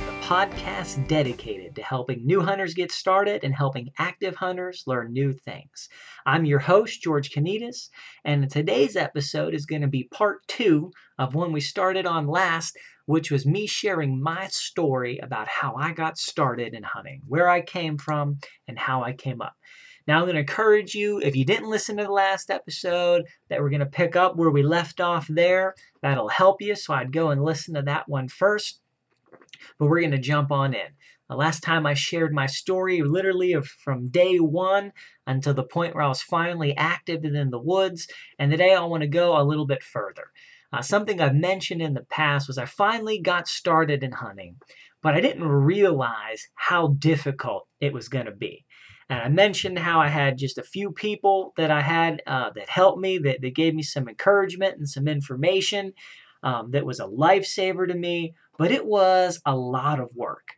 the podcast dedicated to helping new hunters get started and helping active hunters learn new things. I'm your host, George Kanidis, and today's episode is going to be part two of one we started on last, which was me sharing my story about how I got started in hunting, where I came from, and how I came up. Now, I'm going to encourage you, if you didn't listen to the last episode, that we're going to pick up where we left off there. That'll help you, so I'd go and listen to that one first. But we're going to jump on in. The last time I shared my story, literally from day one until the point where I was finally active in the woods, and today I want to go a little bit further. Something I've mentioned in the past was I finally got started in hunting, but I didn't realize how difficult it was going to be. And I mentioned how I had just a few people that I had that helped me, that gave me some encouragement and some information that was a lifesaver to me, but it was a lot of work.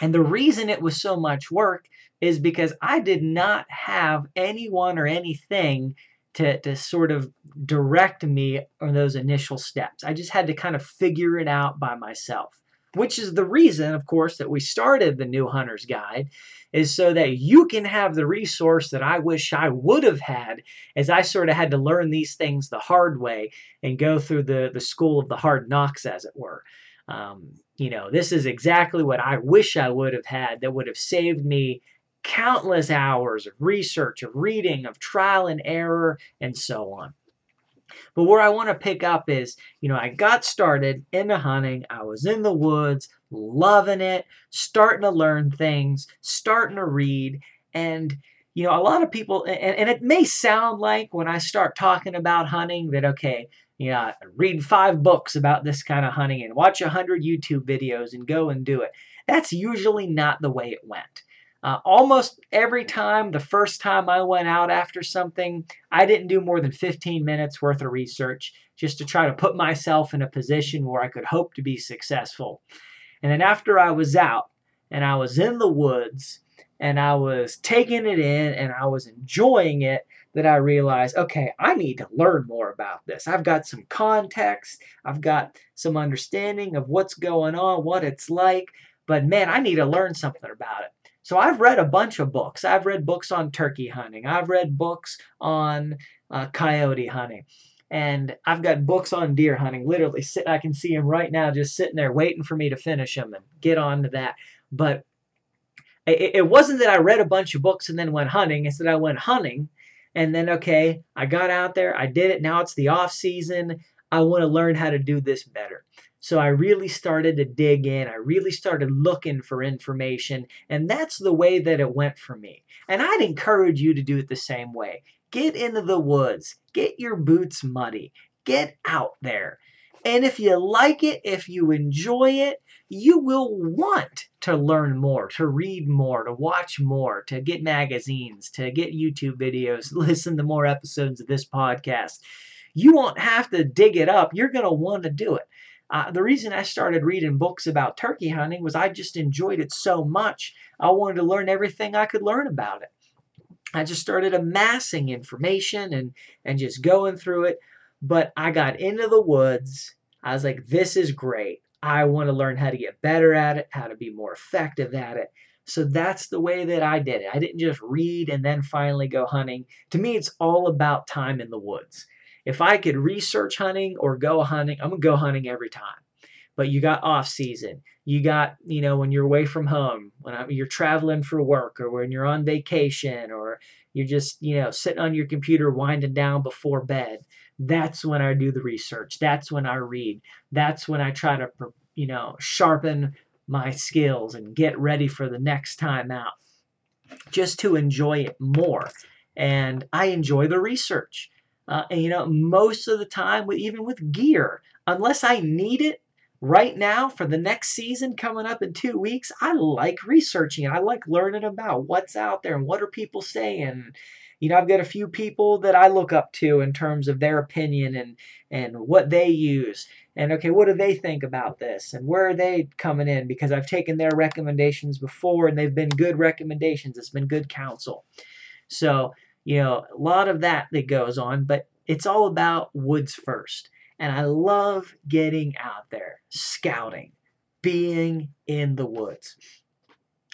And the reason it was so much work is because I did not have anyone or anything to sort of direct me on those initial steps. I just had to kind of figure it out by myself. Which is the reason, of course, that we started the New Hunter's Guide, is so that you can have the resource that I wish I would have had, as I sort of had to learn these things the hard way and go through the school of the hard knocks, as it were. This is exactly what I wish I would have had that would have saved me countless hours of research, of reading, of trial and error, and so on. But where I want to pick up is, I got started into hunting. I was in the woods, loving it, starting to learn things, starting to read. And, a lot of people, and it may sound like when I start talking about hunting that, okay, read 5 books about this kind of hunting and watch 100 YouTube videos and go and do it. That's usually not the way it went. Almost every time, the first time I went out after something, I didn't do more than 15 minutes worth of research just to try to put myself in a position where I could hope to be successful. And then after I was out and I was in the woods and I was taking it in and I was enjoying it, that I realized, okay, I need to learn more about this. I've got some context. I've got some understanding of what's going on, what it's like. But man, I need to learn something about it. So I've read a bunch of books. I've read books on turkey hunting. I've read books on coyote hunting. And I've got books on deer hunting. Literally, I can see them right now just sitting there waiting for me to finish them and get on to that. But it wasn't that I read a bunch of books and then went hunting. It's that I went hunting and then, okay, I got out there. I did it. Now it's the off season. I want to learn how to do this better. So I really started to dig in. I really started looking for information. And that's the way that it went for me. And I'd encourage you to do it the same way. Get into the woods. Get your boots muddy. Get out there. And if you like it, if you enjoy it, you will want to learn more, to read more, to watch more, to get magazines, to get YouTube videos, listen to more episodes of this podcast. You won't have to dig it up. You're going to want to do it. The reason I started reading books about turkey hunting was I just enjoyed it so much. I wanted to learn everything I could learn about it. I just started amassing information and just going through it. But I got into the woods. I was like, this is great. I want to learn how to get better at it, how to be more effective at it. So that's the way that I did it. I didn't just read and then finally go hunting. To me, it's all about time in the woods. If I could research hunting or go hunting, I'm going to go hunting every time. But you got off season. You got, when you're away from home, when you're traveling for work or when you're on vacation or you're just, sitting on your computer winding down before bed. That's when I do the research. That's when I read. That's when I try to, sharpen my skills and get ready for the next time out, just to enjoy it more. And I enjoy the research. Most of the time, even with gear, unless I need it right now for the next season coming up in 2 weeks, I like researching it. I like learning about what's out there and what are people saying. I've got a few people that I look up to in terms of their opinion and what they use. And, okay, what do they think about this? And where are they coming in? Because I've taken their recommendations before, and they've been good recommendations. It's been good counsel. So, a lot of that goes on, but it's all about woods first. And I love getting out there, scouting, being in the woods.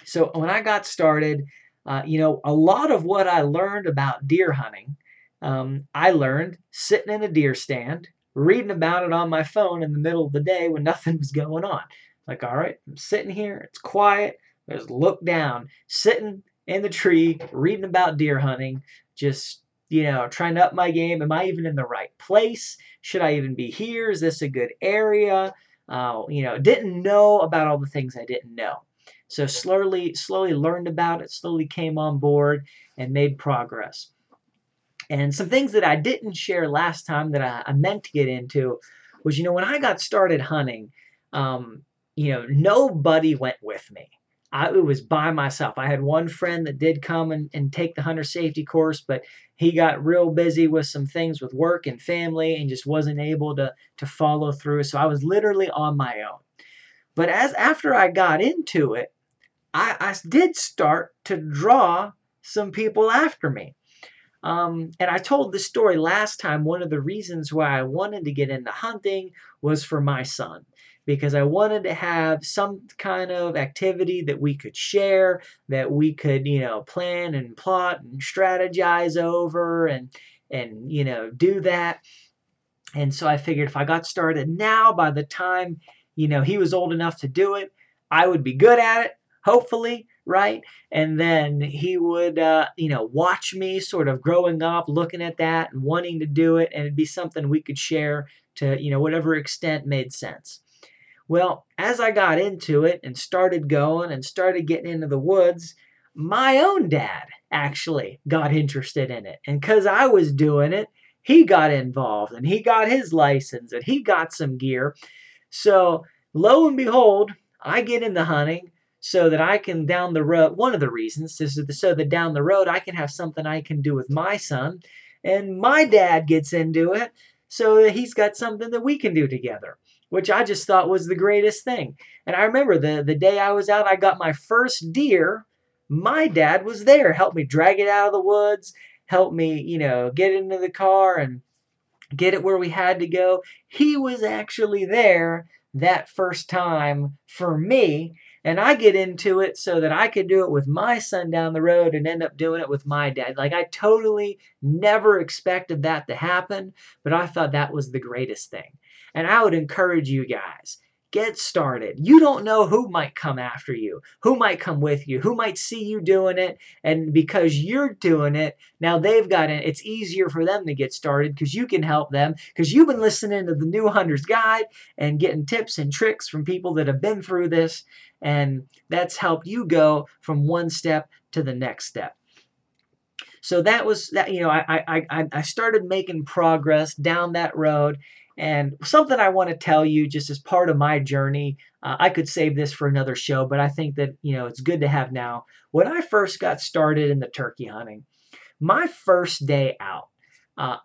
So when I got started, a lot of what I learned about deer hunting, I learned sitting in a deer stand, reading about it on my phone in the middle of the day when nothing was going on. Like, all right, I'm sitting here. It's quiet. Just look down, sitting in the tree, reading about deer hunting, just, trying to up my game. Am I even in the right place? Should I even be here? Is this a good area? Didn't know about all the things I didn't know. So slowly learned about it, slowly came on board and made progress. And some things that I didn't share last time that I meant to get into was, when I got started hunting, nobody went with me. It was by myself. I had one friend that did come and take the hunter safety course, but he got real busy with some things with work and family and just wasn't able to follow through. So I was literally on my own. But after I got into it, I did start to draw some people after me. And I told the story last time. One of the reasons why I wanted to get into hunting was for my son, because I wanted to have some kind of activity that we could share, that we could, plan and plot and strategize over and do that. And so I figured if I got started now, by the time, he was old enough to do it, I would be good at it, hopefully. Right. And then he would, watch me sort of growing up, looking at that and wanting to do it. And it'd be something we could share to, whatever extent made sense. Well, as I got into it and started going and started getting into the woods, my own dad actually got interested in it. And because I was doing it, he got involved and he got his license and he got some gear. So lo and behold, I get into hunting. So that I can down the road, one of the reasons is so that down the road I can have something I can do with my son, and my dad gets into it so that he's got something that we can do together, which I just thought was the greatest thing. And I remember the day I was out, I got my first deer. My dad was there, helped me drag it out of the woods, helped me, get into the car and get it where we had to go. He was actually there that first time for me. And I get into it so that I could do it with my son down the road and end up doing it with my dad. Like, I totally never expected that to happen, but I thought that was the greatest thing. And I would encourage you guys, get started. You don't know who might come after you, who might come with you, who might see you doing it. And because you're doing it, now they've got it. It's easier for them to get started because you can help them, because you've been listening to The New Hunters Guide and getting tips and tricks from people that have been through this. And that's helped you go from one step to the next step. So that was that. I started making progress down that road. And something I want to tell you just as part of my journey, I could save this for another show, but I think that, it's good to have now. When I first got started in the turkey hunting, my first day out,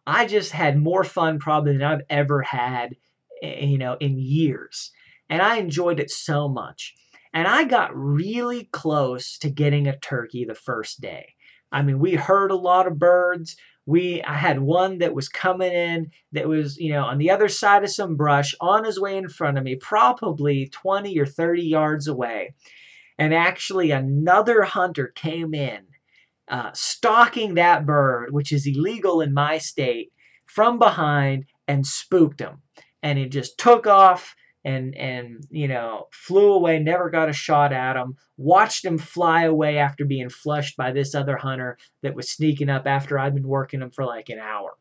I just had more fun probably than I've ever had, in years. And I enjoyed it so much. And I got really close to getting a turkey the first day. I mean, we heard a lot of birds. I had one that was coming in that was, on the other side of some brush on his way in front of me, probably 20 or 30 yards away. And actually another hunter came in stalking that bird, which is illegal in my state, from behind and spooked him. And it just took off and flew away, never got a shot at him, watched him fly away after being flushed by this other hunter that was sneaking up after I'd been working him for like an hour.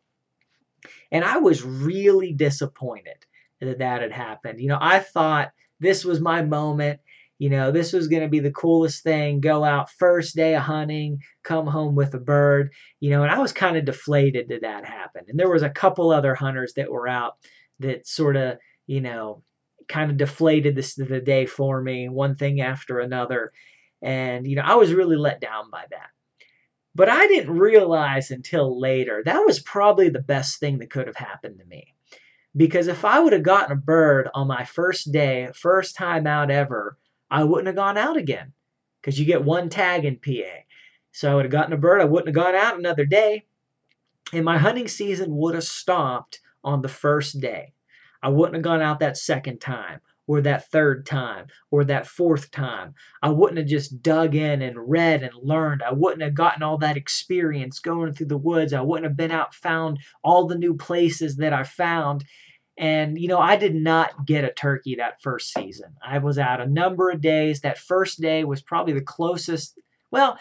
And I was really disappointed that that had happened. I thought this was my moment. This was going to be the coolest thing, go out first day of hunting, come home with a bird, and I was kind of deflated that that happened. And there was a couple other hunters that were out that sort of, kind of deflated the day for me, one thing after another. And, I was really let down by that. But I didn't realize until later, that was probably the best thing that could have happened to me. Because if I would have gotten a bird on my first day, first time out ever, I wouldn't have gone out again. Because you get one tag in PA. So I would have gotten a bird, I wouldn't have gone out another day. And my hunting season would have stopped on the first day. I wouldn't have gone out that second time or that third time or that fourth time. I wouldn't have just dug in and read and learned. I wouldn't have gotten all that experience going through the woods. I wouldn't have been out, found all the new places that I found. And, I did not get a turkey that first season. I was out a number of days. That first day was probably the closest. Well,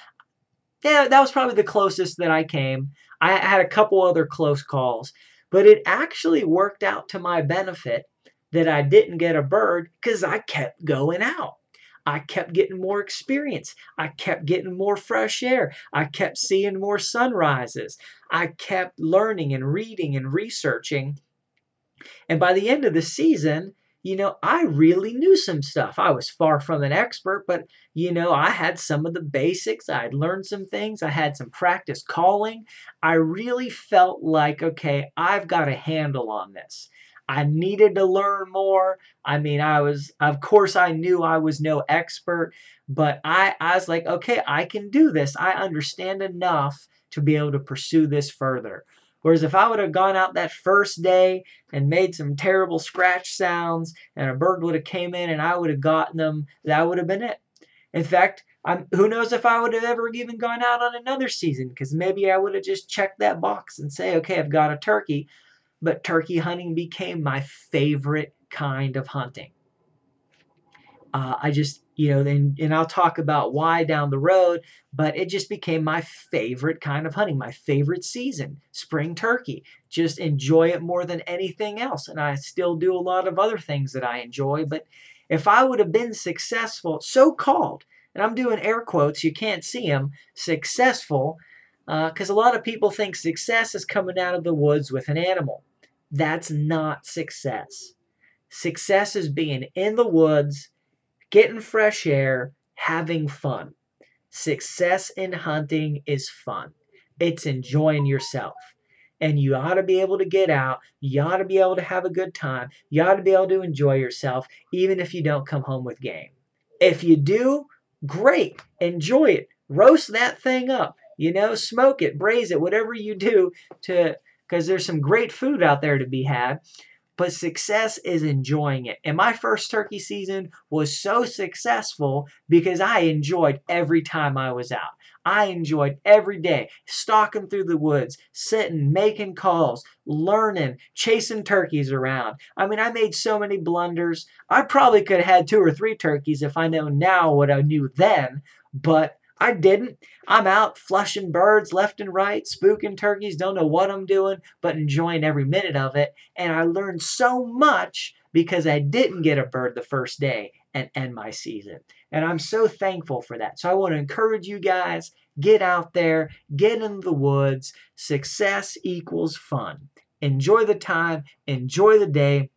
yeah, that was probably the closest that I came. I had a couple other close calls. But it actually worked out to my benefit that I didn't get a bird because I kept going out. I kept getting more experience. I kept getting more fresh air. I kept seeing more sunrises. I kept learning and reading and researching. And by the end of the season, I really knew some stuff. I was far from an expert, but, I had some of the basics. I had learned some things. I had some practice calling. I really felt like, okay, I've got a handle on this. I needed to learn more. I mean, of course, I knew I was no expert, but I was like, okay, I can do this. I understand enough to be able to pursue this further. Whereas if I would have gone out that first day and made some terrible scratch sounds and a bird would have came in and I would have gotten them, that would have been it. In fact, who knows if I would have ever even gone out on another season, because maybe I would have just checked that box and say, okay, I've got a turkey. But turkey hunting became my favorite kind of hunting. And I'll talk about why down the road, but it just became my favorite kind of hunting, my favorite season, spring turkey. Just enjoy it more than anything else. And I still do a lot of other things that I enjoy, but if I would have been successful, so-called, and I'm doing air quotes, you can't see them, successful, because a lot of people think success is coming out of the woods with an animal. That's not success. Success is being in the woods, getting fresh air, having fun. Success in hunting is fun. It's enjoying yourself. And you ought to be able to get out. You ought to be able to have a good time. You ought to be able to enjoy yourself, even if you don't come home with game. If you do, great. Enjoy it. Roast that thing up. Smoke it, braise it, whatever you do, because there's some great food out there to be had. But success is enjoying it. And my first turkey season was so successful because I enjoyed every time I was out. I enjoyed every day, stalking through the woods, sitting, making calls, learning, chasing turkeys around. I mean, I made so many blunders. I probably could have had 2 or 3 turkeys if I know now what I knew then, but I didn't. I'm out flushing birds left and right, spooking turkeys, don't know what I'm doing, but enjoying every minute of it. And I learned so much because I didn't get a bird the first day and end my season. And I'm so thankful for that. So I want to encourage you guys, get out there, get in the woods. Success equals fun. Enjoy the time, enjoy the day.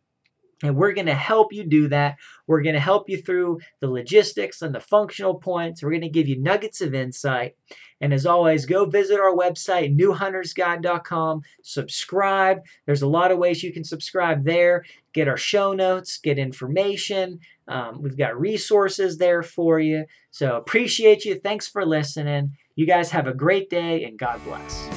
And we're going to help you do that. We're going to help you through the logistics and the functional points. We're going to give you nuggets of insight. And as always, go visit our website, newhuntersguide.com. Subscribe. There's a lot of ways you can subscribe there. Get our show notes, get information. We've got resources there for you. So appreciate you. Thanks for listening. You guys have a great day, and God bless.